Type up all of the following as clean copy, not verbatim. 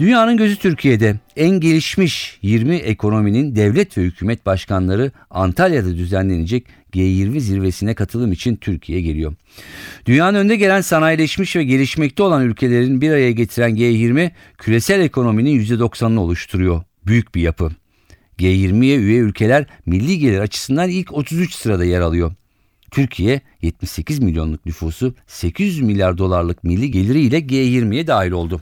Dünyanın gözü Türkiye'de. En gelişmiş 20 ekonominin devlet ve hükümet başkanları Antalya'da düzenlenecek G20 zirvesine katılım için Türkiye'ye geliyor. Dünyanın önde gelen sanayileşmiş ve gelişmekte olan ülkelerin bir araya getiren G20, küresel ekonominin %90'ını oluşturuyor. Büyük bir yapı. G20'ye üye ülkeler milli gelir açısından ilk 33 sırada yer alıyor. Türkiye 78 milyonluk nüfusu, 800 milyar dolarlık milli geliriyle G20'ye dahil oldu.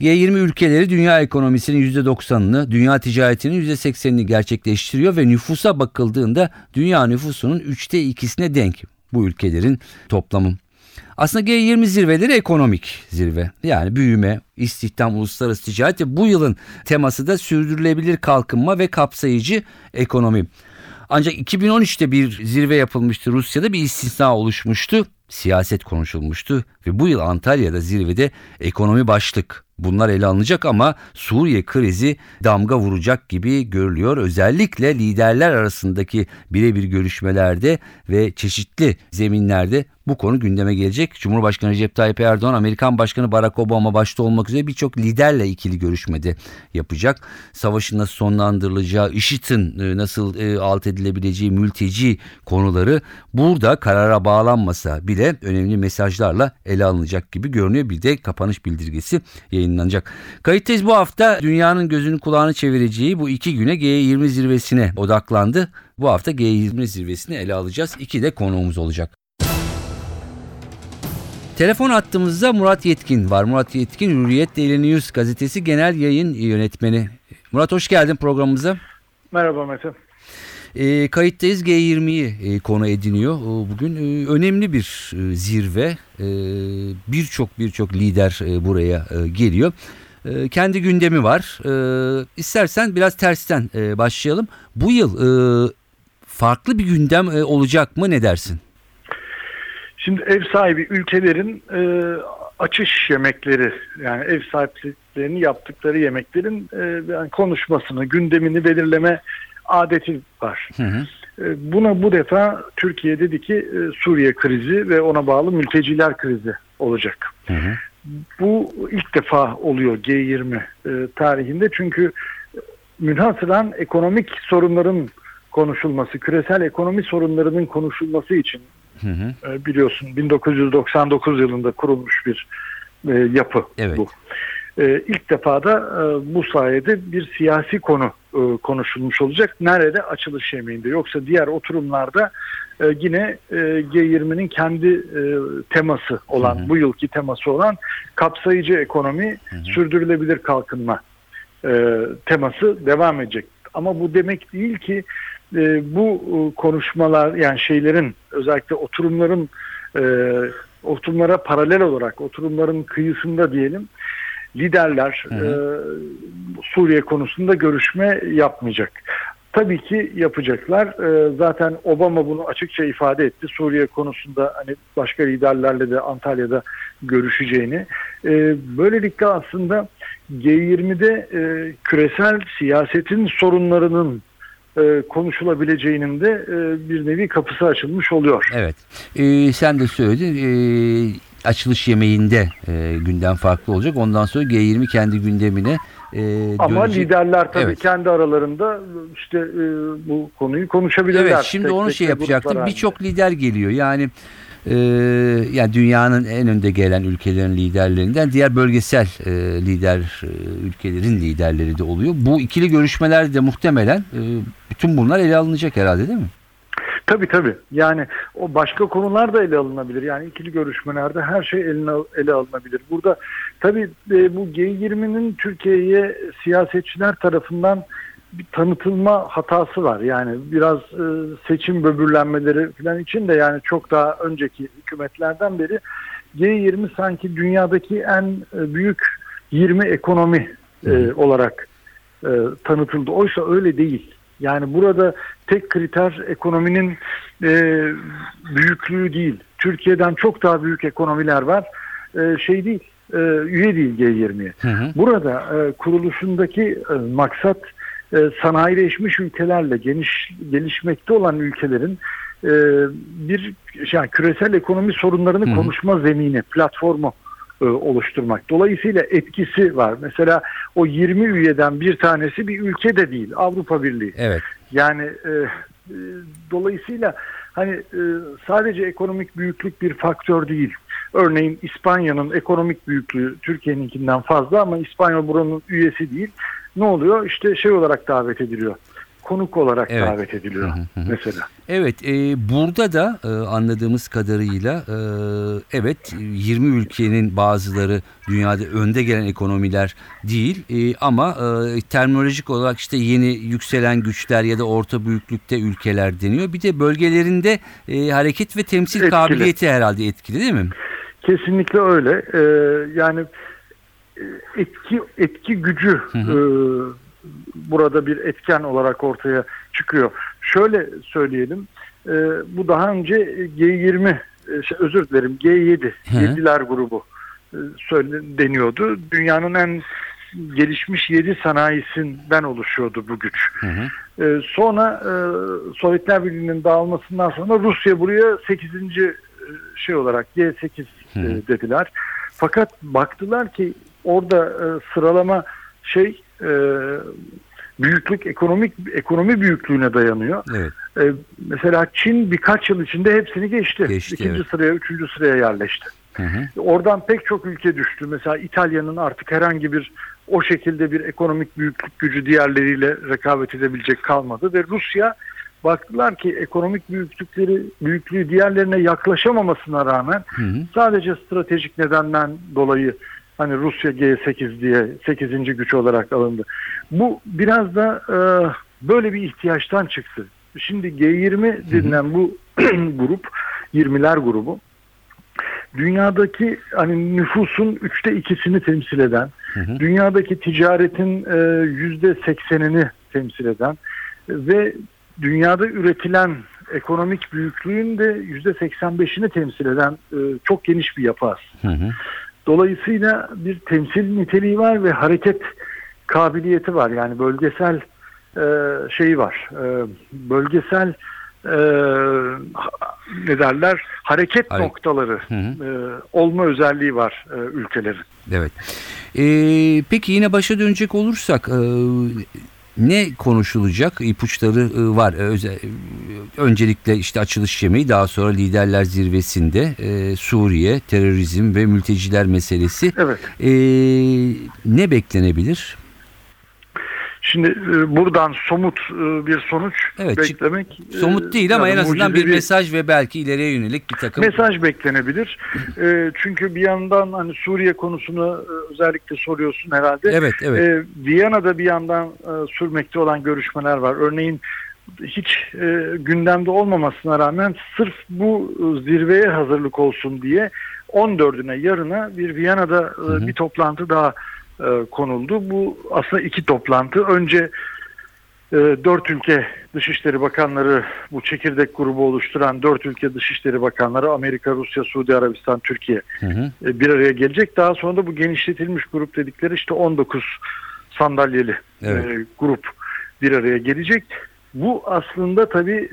G20 ülkeleri dünya ekonomisinin %90'ını, dünya ticaretinin %80'ini gerçekleştiriyor ve nüfusa bakıldığında dünya nüfusunun 3'te 2'sine denk bu ülkelerin toplamı. Aslında G20 zirveleri ekonomik zirve. Yani büyüme, istihdam, uluslararası ticaret ve bu yılın teması da sürdürülebilir kalkınma ve kapsayıcı ekonomi. Ancak 2013'te bir zirve yapılmıştı. Rusya'da bir istisna oluşmuştu. Siyaset konuşulmuştu ve bu yıl Antalya'da zirvede ekonomi başlık. Bunlar ele alınacak ama Suriye krizi damga vuracak gibi görülüyor. Özellikle liderler arasındaki birebir görüşmelerde ve çeşitli zeminlerde bu konu gündeme gelecek. Cumhurbaşkanı Recep Tayyip Erdoğan, Amerikan Başkanı Barack Obama başta olmak üzere birçok liderle ikili görüşmede yapacak. Savaşın nasıl sonlandırılacağı, IŞİD'in nasıl alt edilebileceği, mülteci konuları burada karara bağlanmasa bile önemli mesajlarla ele alınacak gibi görünüyor. Bir de kapanış bildirgesi yayınlanacak. Kayıttayız bu hafta dünyanın gözünü kulağını çevireceği bu iki güne G20 zirvesine odaklandı. Bu hafta G20 zirvesini ele alacağız. İki de konuğumuz olacak. Telefon attığımızda Murat Yetkin var. Murat Yetkin, Hürriyet Daily News gazetesi genel yayın yönetmeni. Murat, hoş geldin programımıza. Merhaba Mete. Kayıttayız G20'yi konu ediniyor. Bugün önemli bir zirve. Birçok lider buraya geliyor. Kendi gündemi var. İstersen biraz tersten başlayalım. Bu yıl farklı bir gündem olacak mı? Ne dersin? Şimdi ev sahibi ülkelerin açış yemekleri, yani ev sahipliklerini yaptıkları yemeklerin konuşmasını, gündemini belirleme adeti var. Hı hı. Buna bu defa Türkiye dedi ki Suriye krizi ve ona bağlı mülteciler krizi olacak. Hı hı. Bu ilk defa oluyor G20 tarihinde, çünkü münhasıran ekonomik sorunların konuşulması, küresel ekonomi sorunlarının konuşulması için, hı hı, biliyorsun 1999 yılında kurulmuş bir yapı, evet, bu. İlk defa da bu sayede bir siyasi konu konuşulmuş olacak. Nerede? Açılış yemeğinde. Yoksa diğer oturumlarda yine G20'nin kendi teması olan, hı hı, bu yılki teması olan kapsayıcı ekonomi, hı hı, sürdürülebilir kalkınma teması devam edecek. Ama bu demek değil ki bu konuşmalar, yani şeylerin, özellikle oturumların, oturumlara paralel olarak, oturumların kıyısında diyelim, liderler, hı hı, Suriye konusunda görüşme yapmayacak. Tabii ki yapacaklar. Zaten Obama bunu açıkça ifade etti. Suriye konusunda hani başka liderlerle de Antalya'da görüşeceğini. Böylelikle aslında G20'de küresel siyasetin sorunlarının konuşulabileceğinin de bir nevi kapısı açılmış oluyor. Evet. Sen de söyledin. Açılış yemeğinde gündem farklı olacak. Ondan sonra G20 kendi gündemine dönecek. Ama liderler tabii, evet, kendi aralarında işte bu konuyu konuşabilirler. Evet, şimdi tek onu tek şey yapacaktım. Birçok lider geliyor. Yani dünyanın en önde gelen ülkelerin liderlerinden diğer bölgesel ülkelerin liderleri de oluyor. Bu ikili görüşmelerde muhtemelen bütün bunlar ele alınacak herhalde, değil mi? Tabii. Yani o başka konular da ele alınabilir. Yani ikili görüşmelerde her şey ele alınabilir. Burada tabii bu G20'nin Türkiye'ye siyasetçiler tarafından bir tanıtılma hatası var. Yani biraz seçim böbürlenmeleri falan için de, yani çok daha önceki hükümetlerden beri G20 sanki dünyadaki en büyük 20 ekonomi olarak tanıtıldı. Oysa öyle değil. Yani burada tek kriter ekonominin büyüklüğü değil. Türkiye'den çok daha büyük ekonomiler var. Üye değil G20'ye. Burada kuruluşundaki maksat sanayileşmiş ülkelerle gelişmekte olan ülkelerin küresel ekonomi sorunlarını konuşma zemini, platformu oluşturmak. Dolayısıyla etkisi var. Mesela o 20 üyeden bir tanesi bir ülke de değil. Avrupa Birliği. Evet. Yani dolayısıyla sadece ekonomik büyüklük bir faktör değil. Örneğin İspanya'nın ekonomik büyüklüğü Türkiye'ninkinden fazla ama İspanya buranın üyesi değil. Ne oluyor? İşte olarak davet ediliyor. Konuk olarak davet ediliyor mesela. Evet, burada da anladığımız kadarıyla 20 ülkenin bazıları dünyada önde gelen ekonomiler değil ama terminolojik olarak yeni yükselen güçler ya da orta büyüklükte ülkeler deniyor. Bir de bölgelerinde hareket ve temsil kabiliyeti herhalde etkili değil mi? Kesinlikle öyle. Etki gücü burada bir etken olarak ortaya çıkıyor. Şöyle söyleyelim, bu daha önce G7, Yediler grubu deniyordu. Dünyanın en gelişmiş 7 sanayisinden oluşuyordu bu güç. Sonra Sovyetler Birliği'nin dağılmasından sonra Rusya buraya 8. G8 dediler. Fakat baktılar ki orada sıralama büyüklük ekonomi büyüklüğüne dayanıyor. Evet. Mesela Çin birkaç yıl içinde hepsini geçti. İkinci sıraya, üçüncü sıraya yerleşti. Oradan pek çok ülke düştü. Mesela İtalya'nın artık herhangi bir o şekilde bir ekonomik büyüklük gücü diğerleriyle rekabet edebilecek kalmadı ve Rusya baktılar ki ekonomik büyüklüğü diğerlerine yaklaşamamasına rağmen sadece stratejik nedenden dolayı Rusya G8 diye 8. güç olarak alındı. Bu biraz da böyle bir ihtiyaçtan çıktı. Şimdi G20 denilen bu grup, 20'ler grubu dünyadaki nüfusun 3'te 2'sini temsil eden, dünyadaki ticaretin %80'ini temsil eden ve dünyada üretilen ekonomik büyüklüğün de %85'ini temsil eden çok geniş bir yapı aslında. Dolayısıyla bir temsil niteliği var ve hareket kabiliyeti var. Yani bölgesel var. Bölgesel hareket noktaları olma özelliği var ülkelerin. Evet. Peki yine başa dönecek olursak ne konuşulacak? İpuçları var. Öncelikle açılış yemeği, daha sonra liderler zirvesinde Suriye, terörizm ve mülteciler meselesi. Evet. Ne beklenebilir? Şimdi buradan somut bir sonuç beklemek. Somut değil ama en azından bir mesaj ve belki ileriye yönelik bir takım. Mesaj beklenebilir. Çünkü bir yandan Suriye konusunu özellikle soruyorsun herhalde. Evet. Viyana'da bir yandan sürmekte olan görüşmeler var. Örneğin hiç gündemde olmamasına rağmen sırf bu zirveye hazırlık olsun diye 14'üne yarına bir Viyana'da bir toplantı daha konuldu. Bu aslında 2 toplantı. Önce 4 ülke Dışişleri Bakanları, bu çekirdek grubu oluşturan 4 ülke Dışişleri Bakanları Amerika, Rusya, Suudi Arabistan, Türkiye bir araya gelecek. Daha sonra da bu genişletilmiş grup dedikleri 19 sandalyeli grup bir araya gelecek. Bu aslında tabii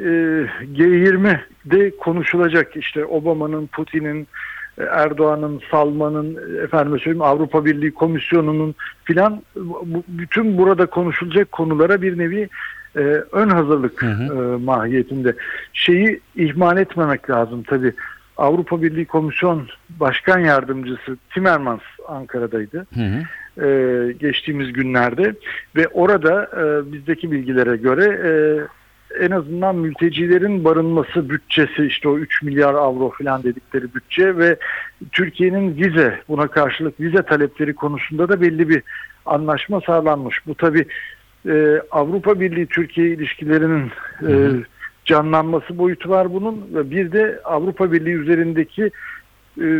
G20'de konuşulacak. Obama'nın, Putin'in, Erdoğan'ın, Salman'ın, Avrupa Birliği Komisyonu'nun filan bütün burada konuşulacak konulara bir nevi ön hazırlık mahiyetinde. İhmal etmemek lazım tabii. Avrupa Birliği Komisyon Başkan Yardımcısı Timmermans Ankara'daydı geçtiğimiz günlerde ve orada bizdeki bilgilere göre en azından mültecilerin barınması bütçesi o 3 milyar avro falan dedikleri bütçe ve Türkiye'nin buna karşılık vize talepleri konusunda da belli bir anlaşma sağlanmış. Bu tabii Avrupa Birliği Türkiye ilişkilerinin canlanması boyutu var bunun ve bir de Avrupa Birliği üzerindeki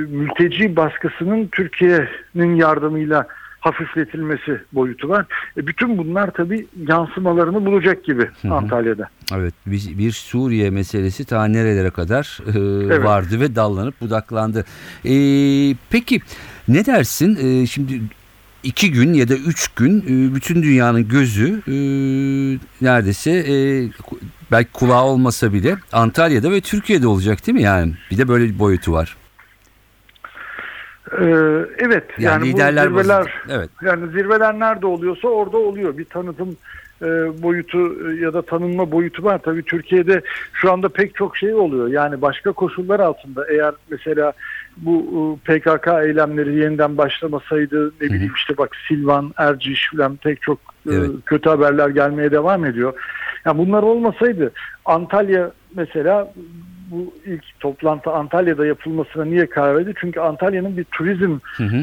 mülteci baskısının Türkiye'nin yardımıyla hafifletilmesi boyutu var. Bütün bunlar tabii yansımalarını bulacak gibi Antalya'da. Evet, bir Suriye meselesi ta nerelere kadar evet, vardı ve dallanıp budaklandı. Peki ne dersin? Şimdi 2 gün ya da 3 gün bütün dünyanın gözü neredeyse belki kulağı olmasa bile Antalya'da ve Türkiye'de olacak değil mi yani? Bir de böyle bir boyutu var. Evet, yani liderler bu zirveler, evet, yani zirveler nerede oluyorsa orada oluyor. Bir tanıtım boyutu ya da tanınma boyutu var. Tabii Türkiye'de şu anda pek çok şey oluyor. Yani başka koşullar altında eğer mesela bu PKK eylemleri yeniden başlamasaydı, ne bileyim işte bak Silvan, Erciş falan pek çok evet, kötü haberler gelmeye devam ediyor. Yani bunlar olmasaydı Antalya mesela, bu ilk toplantı Antalya'da yapılmasına niye karar verdi? Çünkü Antalya'nın bir turizm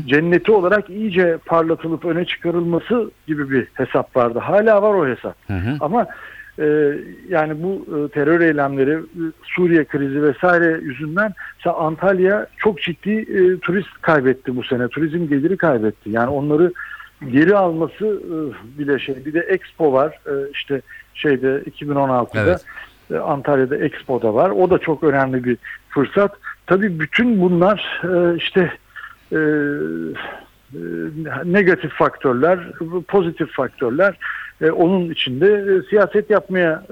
cenneti olarak iyice parlatılıp öne çıkarılması gibi bir hesap vardı. Hala var o hesap. Ama yani bu terör eylemleri, Suriye krizi vesaire yüzünden Antalya çok ciddi turist kaybetti bu sene. Turizm geliri kaybetti. Yani onları geri alması bile şey. Bir de Expo var. İşte şeyde 2016'da. Evet. Antalya'da Expo da var. O da çok önemli bir fırsat. Tabii bütün bunlar işte negatif faktörler, pozitif faktörler. Onun içinde siyaset yapmaya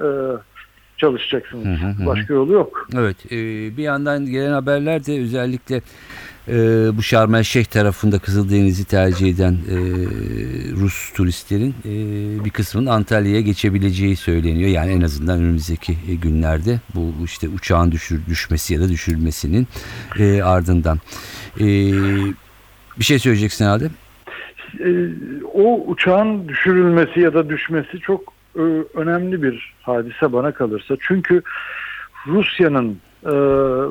çalışacaksınız. Başka yolu yok. Evet. Bir yandan gelen haberler de özellikle bu Şarmelşeh tarafında Kızıldeniz'i tercih eden Rus turistlerin bir kısmının Antalya'ya geçebileceği söyleniyor. Yani en azından önümüzdeki günlerde bu işte uçağın düşmesi ya da düşürülmesinin ardından. Bir şey söyleyeceksin herhalde. O uçağın düşürülmesi ya da düşmesi çok önemli bir hadise bana kalırsa. Çünkü Rusya'nın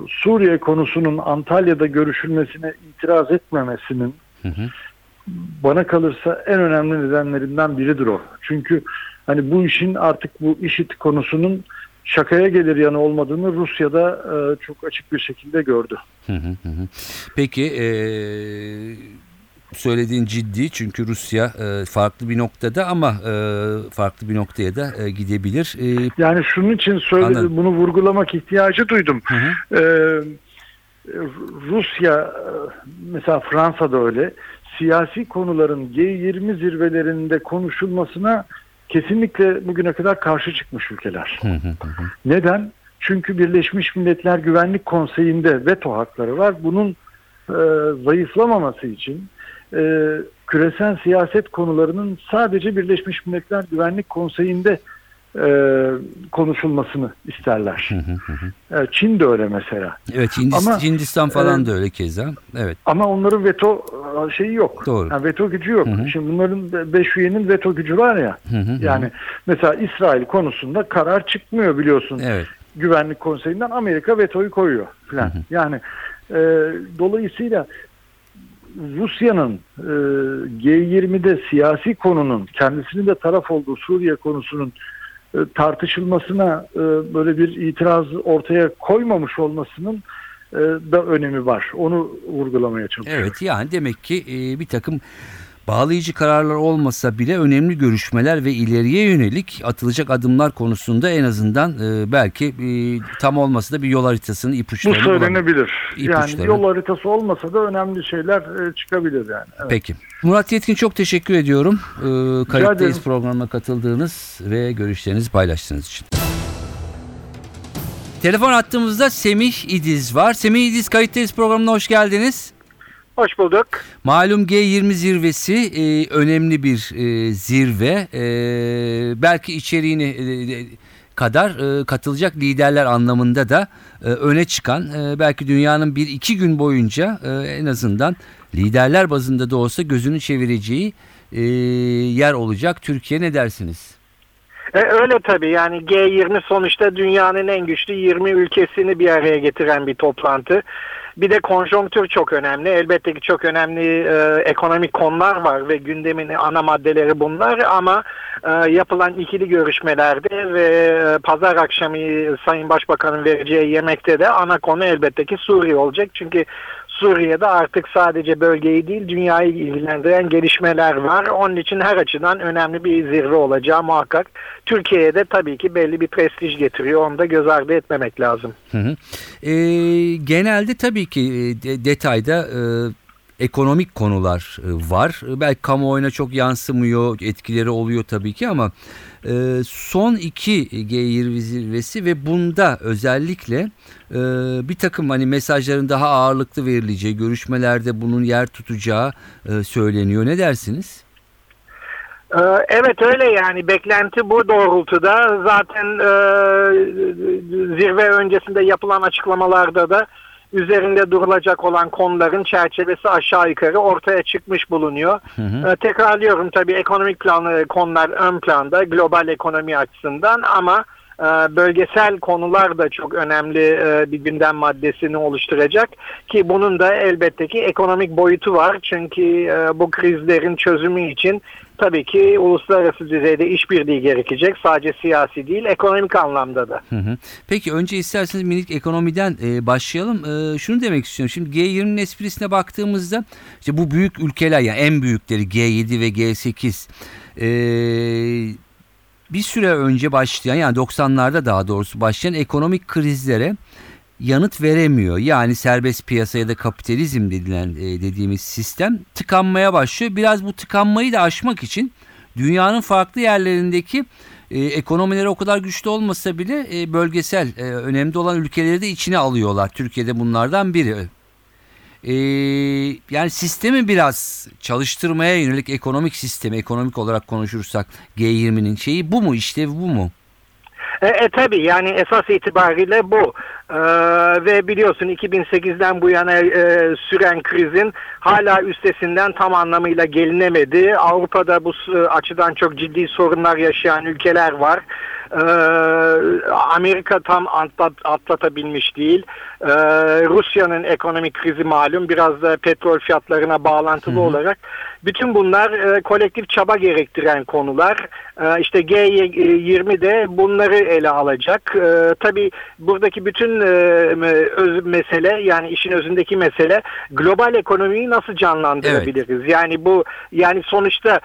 Suriye konusunun Antalya'da görüşülmesine itiraz etmemesinin bana kalırsa en önemli nedenlerinden biridir o. Çünkü hani bu işin artık bu IŞİD konusunun şakaya gelir yanı olmadığını Rusya'da çok açık bir şekilde gördü. Peki söylediğin ciddi, çünkü Rusya farklı bir noktada ama farklı bir noktaya da gidebilir. Yani şunun için söyledim, anladım, bunu vurgulamak ihtiyacı duydum. Rusya mesela, Fransa'da öyle siyasi konuların G20 zirvelerinde konuşulmasına kesinlikle bugüne kadar karşı çıkmış ülkeler. Neden? Çünkü Birleşmiş Milletler Güvenlik Konseyi'nde veto hakları var. Bunun zayıflamaması için küresel siyaset konularının sadece Birleşmiş Milletler Güvenlik Konseyi'nde konuşulmasını isterler. Çin de öyle mesela. Evet, Hindistan falan da öyle keza. Evet. Ama onların veto şeyi yok. Doğru. Yani veto gücü yok. Şimdi bunların 5 üyenin veto gücü var ya. Yani mesela İsrail konusunda karar çıkmıyor biliyorsun. Evet. Güvenlik Konseyi'nden Amerika vetoyu koyuyor falan. Yani dolayısıyla Rusya'nın G20'de siyasi konunun, kendisinin de taraf olduğu Suriye konusunun tartışılmasına böyle bir itiraz ortaya koymamış olmasının da önemi var. Onu vurgulamaya çalışıyorum. Evet, yani demek ki bir takım bağlayıcı kararlar olmasa bile önemli görüşmeler ve ileriye yönelik atılacak adımlar konusunda en azından belki tam olmasa da bir yol haritasının ipuçları. Bu söylenebilir. Yani yol haritası olmasa da önemli şeyler çıkabilir yani. Evet. Peki. Murat Yetkin, çok teşekkür ediyorum. Kayıttayız programına katıldığınız ve görüşlerinizi paylaştığınız için. Telefon attığımızda Semih İdiz var. Semih İdiz, Kayıttayız programına hoş geldiniz. Hoş bulduk. Malum G20 zirvesi önemli bir zirve. Belki içeriğine kadar katılacak liderler anlamında da öne çıkan, belki dünyanın 1-2 gün boyunca en azından liderler bazında da olsa gözünü çevireceği yer olacak. Türkiye, ne dersiniz? Öyle tabii, yani G20 sonuçta dünyanın en güçlü 20 ülkesini bir araya getiren bir toplantı. Bir de konjonktür çok önemli. Elbette ki çok önemli ekonomik konular var ve gündemin ana maddeleri bunlar, ama yapılan ikili görüşmelerde ve pazar akşamı Sayın Başbakan'ın vereceği yemekte de ana konu elbette ki Suriye olacak. Çünkü Suriye'de artık sadece bölgeyi değil dünyayı ilgilendiren gelişmeler var. Onun için her açıdan önemli bir zirve olacağı muhakkak. Türkiye'ye de tabii ki belli bir prestij getiriyor. Onu da göz ardı etmemek lazım. Genelde tabii ki detayda ekonomik konular var. Belki kamuoyuna çok yansımıyor, etkileri oluyor tabii ki ama son iki G20 zirvesi ve bunda özellikle bir takım hani mesajların daha ağırlıklı verileceği, görüşmelerde bunun yer tutacağı söyleniyor. Ne dersiniz? Evet öyle yani beklenti bu doğrultuda. Zaten zirve öncesinde yapılan açıklamalarda da üzerinde durulacak olan konuların çerçevesi aşağı yukarı ortaya çıkmış bulunuyor. Tekrarlıyorum tabii ekonomik konular ön planda global ekonomi açısından ama bölgesel konular da çok önemli bir gündem maddesini oluşturacak ki bunun da elbette ki ekonomik boyutu var. Çünkü bu krizlerin çözümü için tabii ki uluslararası düzeyde işbirliği gerekecek. Sadece siyasi değil, ekonomik anlamda da. Peki önce isterseniz minik ekonomiden başlayalım. Şunu demek istiyorum. Şimdi G20'nin esprisine baktığımızda işte bu büyük ülkeler yani en büyükleri G7 ve G8 bir süre önce başlayan yani 90'larda daha doğrusu başlayan ekonomik krizlere yanıt veremiyor. Yani serbest piyasa ya da kapitalizm dediğimiz sistem tıkanmaya başlıyor. Biraz bu tıkanmayı da aşmak için dünyanın farklı yerlerindeki ekonomileri o kadar güçlü olmasa bile bölgesel önemli olan ülkeleri de içine alıyorlar. Türkiye'de bunlardan biri. Yani sistemi biraz çalıştırmaya yönelik ekonomik sistemi ekonomik olarak konuşursak G20'nin şeyi bu mu işte bu mu? Tabii yani esas itibariyle bu. Ve biliyorsun 2008'den bu yana süren krizin hala üstesinden tam anlamıyla gelinemedi. Avrupa'da bu açıdan çok ciddi sorunlar yaşayan ülkeler var. Amerika tam atlatabilmiş değil. Rusya'nın ekonomik krizi malum biraz da petrol fiyatlarına bağlantılı olarak. Bütün bunlar kolektif çaba gerektiren konular. İşte G20 de bunları ele alacak. Tabii buradaki bütün mesele yani işin özündeki mesele global ekonomiyi nasıl canlandırabiliriz? Evet. Yani bu yani sonuçta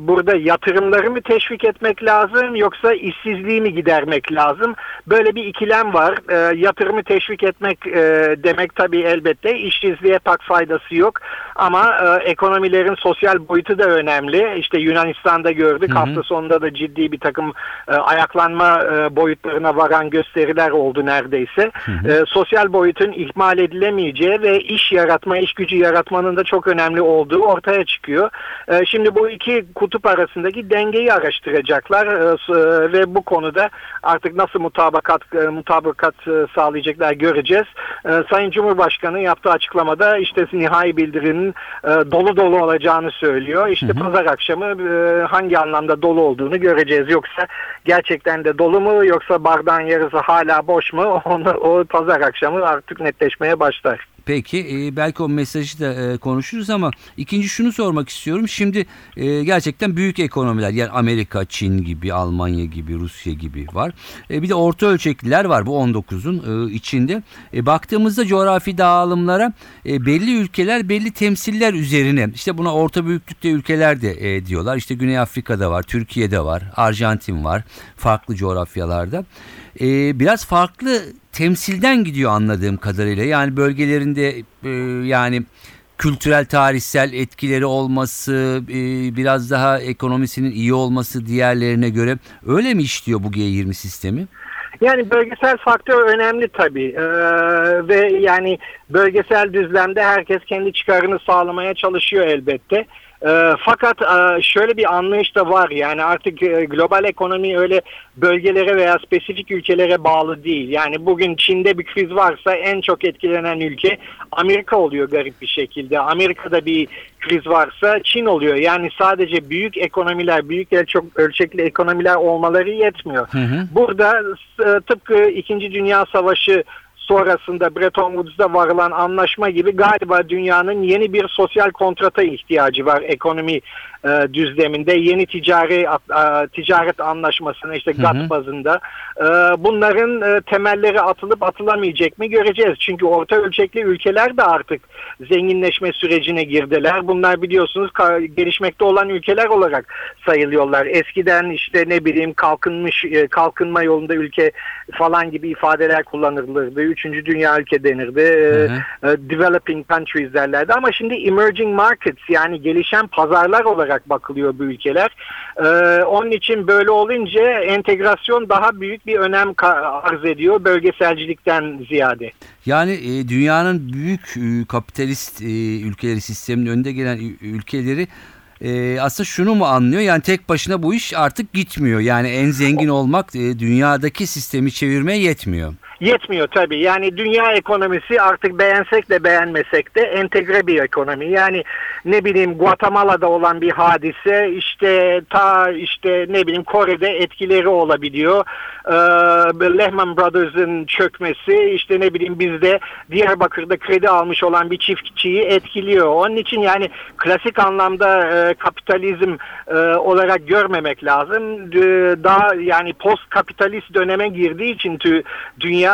burada yatırımları mı teşvik etmek lazım yoksa işsizliği mi gidermek lazım? Böyle bir ikilem var. Yatırımı teşvik etmek demek tabii elbette işsizliğe pek faydası yok ama ekonomilerin sosyal boyutu da önemli. İşte Yunanistan'da gördük. Hafta sonunda da ciddi bir takım ayaklanma boyutlarına varan gösteriler oldu neredeyse. Sosyal boyutun ihmal edilemeyeceği ve iş yaratma, iş gücü yaratmanın da çok önemli olduğu ortaya çıkıyor. Şimdi bu iki kutup arasındaki dengeyi araştıracaklar ve bu konuda artık nasıl mutabakat sağlayacaklar göreceğiz. Sayın Cumhurbaşkanı yaptığı açıklamada işte nihai bildirinin dolu dolu olacağını söylüyor. İşte pazar akşamı hangi anlamda dolu olduğunu göreceğiz. Yoksa gerçekten de dolu mu yoksa bardağın yarısı hala boş mu? O pazar akşamı artık netleşmeye başlar. Peki belki o mesajı da konuşuruz ama ikinci şunu sormak istiyorum. Şimdi gerçekten büyük ekonomiler yani Amerika, Çin gibi, Almanya gibi, Rusya gibi var. Bir de orta ölçekliler var bu 19'un içinde. Baktığımızda coğrafi dağılımlara belli ülkeler, belli temsiller üzerine işte buna orta büyüklükte ülkeler de diyorlar. İşte Güney Afrika'da var, Türkiye'de var, Arjantin var farklı coğrafyalarda. Biraz farklı temsilden gidiyor anladığım kadarıyla. Yani bölgelerinde yani kültürel, tarihsel etkileri olması, biraz daha ekonomisinin iyi olması diğerlerine göre. Öyle mi işliyor bu G20 sistemi? Yani bölgesel faktör önemli tabii ve yani bölgesel düzlemde herkes kendi çıkarını sağlamaya çalışıyor elbette. Fakat şöyle bir anlayış da var yani artık global ekonomi öyle bölgelere veya spesifik ülkelere bağlı değil. Yani bugün Çin'de bir kriz varsa en çok etkilenen ülke Amerika oluyor garip bir şekilde. Amerika'da bir kriz varsa Çin oluyor. Yani sadece büyük ekonomiler, büyük çok ölçekli ekonomiler olmaları yetmiyor. Burada tıpkı 2. Dünya Savaşı sonrasında Bretton Woods'da varılan anlaşma gibi galiba dünyanın yeni bir sosyal kontrata ihtiyacı var ekonomi düzleminde. Yeni ticaret anlaşmasına işte GATT bazında bunların temelleri atılıp atılamayacak mı göreceğiz. Çünkü orta ölçekli ülkeler de artık zenginleşme sürecine girdiler. Bunlar biliyorsunuz gelişmekte olan ülkeler olarak sayılıyorlar. Eskiden işte ne bileyim kalkınma yolunda ülke falan gibi ifadeler kullanılırdı. Üçüncü dünya ülke denirdi. Developing countries derlerdi. Ama şimdi emerging markets, yani gelişen pazarlar olarak bakılıyor bu ülkeler. Onun için böyle olunca entegrasyon daha büyük bir önem arz ediyor bölgeselcilikten ziyade. Yani dünyanın büyük kapitalist ülkeleri, sistemin önde gelen ülkeleri aslında şunu mu anlıyor? Yani tek başına bu iş artık gitmiyor. Yani en zengin olmak dünyadaki sistemi çevirmeye yetmiyor. Yetmiyor tabii. Yani dünya ekonomisi artık beğensek de beğenmesek de entegre bir ekonomi. Yani ne bileyim Guatemala'da olan bir hadise işte ne bileyim Kore'de etkileri olabiliyor. Lehman Brothers'ın çökmesi işte ne bileyim bizde Diyarbakır'da kredi almış olan bir çiftçiyi etkiliyor. Onun için yani klasik anlamda kapitalizm olarak görmemek lazım. Daha yani post kapitalist döneme girdiği için dünya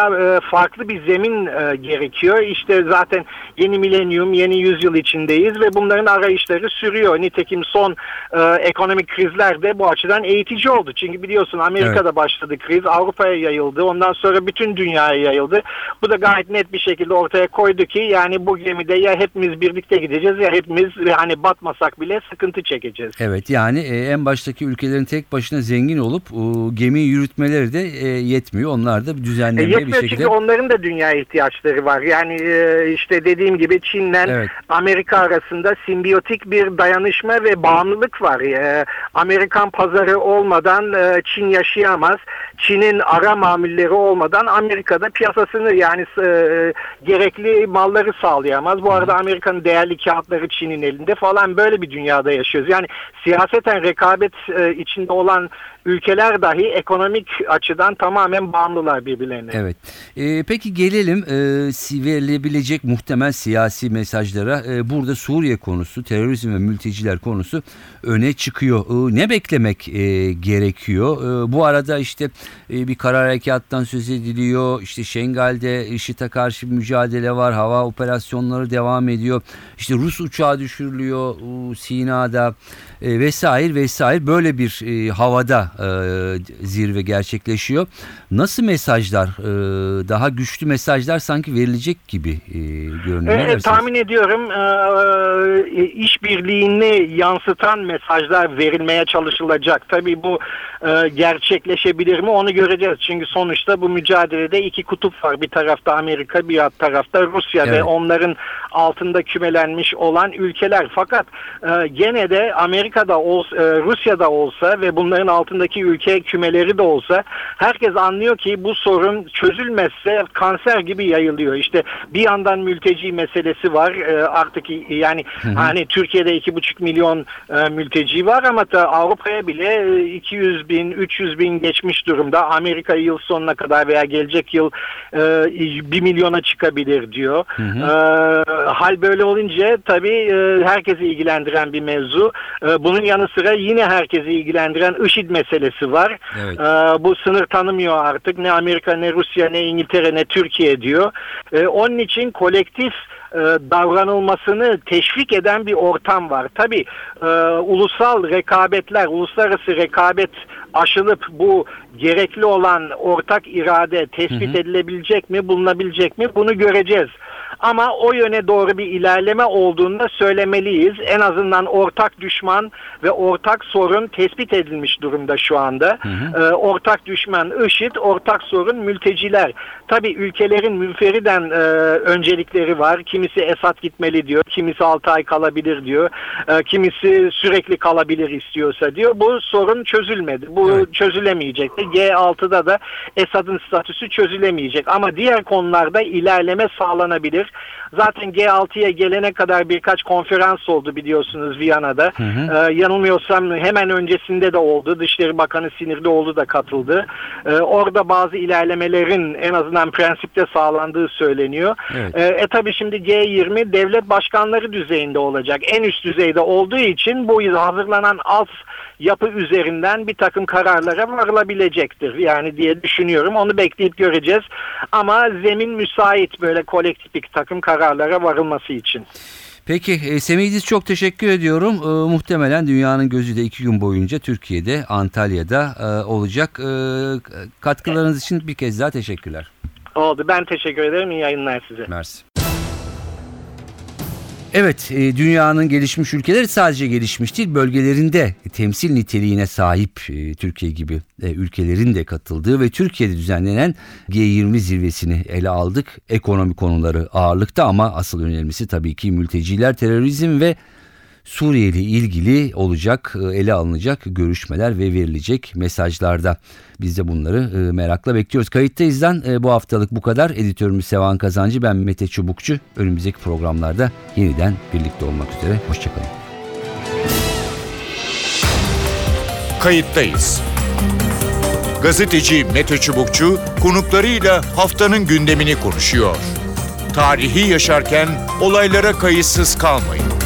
farklı bir zemin gerekiyor. İşte zaten yeni milenyum, yeni yüzyıl içindeyiz ve bunların arayışları sürüyor. Nitekim son ekonomik krizler de bu açıdan eğitici oldu. Çünkü biliyorsun Amerika'da başladı kriz, Avrupa'ya yayıldı, ondan sonra bütün dünyaya yayıldı. Bu da gayet net bir şekilde ortaya koydu ki yani bu gemide ya hepimiz birlikte gideceğiz ya hepimiz hani batmasak bile sıkıntı çekeceğiz. Evet, yani en baştaki ülkelerin tek başına zengin olup gemiyi yürütmeleri de yetmiyor. Onlar da düzenlemeye yetmiyor çünkü onların da dünya ihtiyaçları var. Yani işte dediğim gibi Çin'le Amerika arasında simbiyotik bir dayanışma ve bağımlılık var. Amerikan pazarı olmadan Çin yaşayamaz. Çin'in ara mamulleri olmadan Amerika'da piyasasını yani gerekli malları sağlayamaz. Bu arada Amerika'nın değerli kağıtları Çin'in elinde falan, böyle bir dünyada yaşıyoruz. Yani siyaseten rekabet içinde olan ülkeler dahi ekonomik açıdan tamamen bağımlılar birbirlerine. Evet. Peki gelelim verilebilecek muhtemel siyasi mesajlara. Burada Suriye konusu, terörizm ve mülteciler konusu öne çıkıyor. Ne beklemek gerekiyor? Bu arada işte bir karar harekatından söz ediliyor. İşte Şengal'de IŞİD'e karşı bir mücadele var. Hava operasyonları devam ediyor. İşte Rus uçağı düşürülüyor Sina'da vesaire. Böyle bir havada zirve gerçekleşiyor. Nasıl mesajlar, daha güçlü mesajlar sanki verilecek gibi görünüyor. Evet, tahmin ediyorum işbirliğini yansıtan mesajlar verilmeye çalışılacak. Tabii bu gerçekleşebilir mi onu göreceğiz. Çünkü sonuçta bu mücadelede iki kutup var. Bir tarafta Amerika, bir tarafta Rusya ve onların altında kümelenmiş olan ülkeler. Fakat gene de Amerika'da olsa, Rusya'da olsa ve bunların altındaki ülke kümeleri de olsa herkes anlıyor ki bu sorun çözülmezse kanser gibi yayılıyor. İşte bir yandan mülteci meselesi var. Artık yani hani Türkiye'de 2,5 milyon mülteci var ama da Avrupa'ya bile 200 bin, 300 bin geçmiş durumda. Amerika yıl sonuna kadar veya gelecek yıl 1 milyona çıkabilir diyor. Hal böyle olunca tabii herkesi ilgilendiren bir mevzu. Bunun yanı sıra yine herkesi ilgilendiren IŞİD meselesi var. Evet. Bu sınır tanımıyor artık. Ne Amerika, ne Rusya, ne İngiltere, ne Türkiye diyor. Onun için kolektif davranılmasını teşvik eden bir ortam var. Tabii ulusal rekabetler, uluslararası rekabet aşılıp bu gerekli olan ortak irade tespit edilebilecek mi, bulunabilecek mi, bunu göreceğiz. Ama o yöne doğru bir ilerleme olduğunda söylemeliyiz. En azından ortak düşman ve ortak sorun tespit edilmiş durumda şu anda. Ortak düşman IŞİD, ortak sorun mülteciler. Tabii ülkelerin münferiden öncelikleri var. Kimisi Esad gitmeli diyor, kimisi 6 ay kalabilir diyor, kimisi sürekli kalabilir istiyorsa diyor. Bu sorun çözülmedi. Bu çözülemeyecek. G6'da da Esad'ın statüsü çözülemeyecek. Ama diğer konularda ilerleme sağlanabilir. olabilir. Zaten G6'ya gelene kadar birkaç konferans oldu biliyorsunuz Viyana'da. Hı hı. Yanılmıyorsam hemen öncesinde de oldu. Dışişleri Bakanı Sinirlioğlu da katıldı. Orada bazı ilerlemelerin en azından prensipte sağlandığı söyleniyor. Evet. Tabii şimdi G20 devlet başkanları düzeyinde olacak. En üst düzeyde olduğu için bu hazırlanan alt yapı üzerinden bir takım kararlara varılabilecektir yani diye düşünüyorum. Onu bekleyip göreceğiz. Ama zemin müsait böyle kolektif bir takım kararlara varılması için. Peki Semih İdiz, çok teşekkür ediyorum. Muhtemelen dünyanın gözü de 2 gün boyunca Türkiye'de, Antalya'da olacak. Katkılarınız için bir kez daha teşekkürler. Oldu. Ben teşekkür ederim. İyi yayınlar size. Mersi. Evet, dünyanın gelişmiş ülkeleri sadece gelişmiş değil, bölgelerinde temsil niteliğine sahip Türkiye gibi ülkelerin de katıldığı ve Türkiye'de düzenlenen G20 zirvesini ele aldık. Ekonomi konuları ağırlıkta ama asıl önemlisi tabii ki mülteciler, terörizm ve Suriye ile ilgili olacak, ele alınacak görüşmeler ve verilecek mesajlarda. Biz de bunları merakla bekliyoruz. Kayıttayız'dan bu haftalık bu kadar. Editörümüz Sevan Kazancı, ben Mete Çubukçu. Önümüzdeki programlarda yeniden birlikte olmak üzere. Hoşçakalın. Kayıttayız. Gazeteci Mete Çubukçu konuklarıyla haftanın gündemini konuşuyor. Tarihi yaşarken olaylara kayıtsız kalmayın.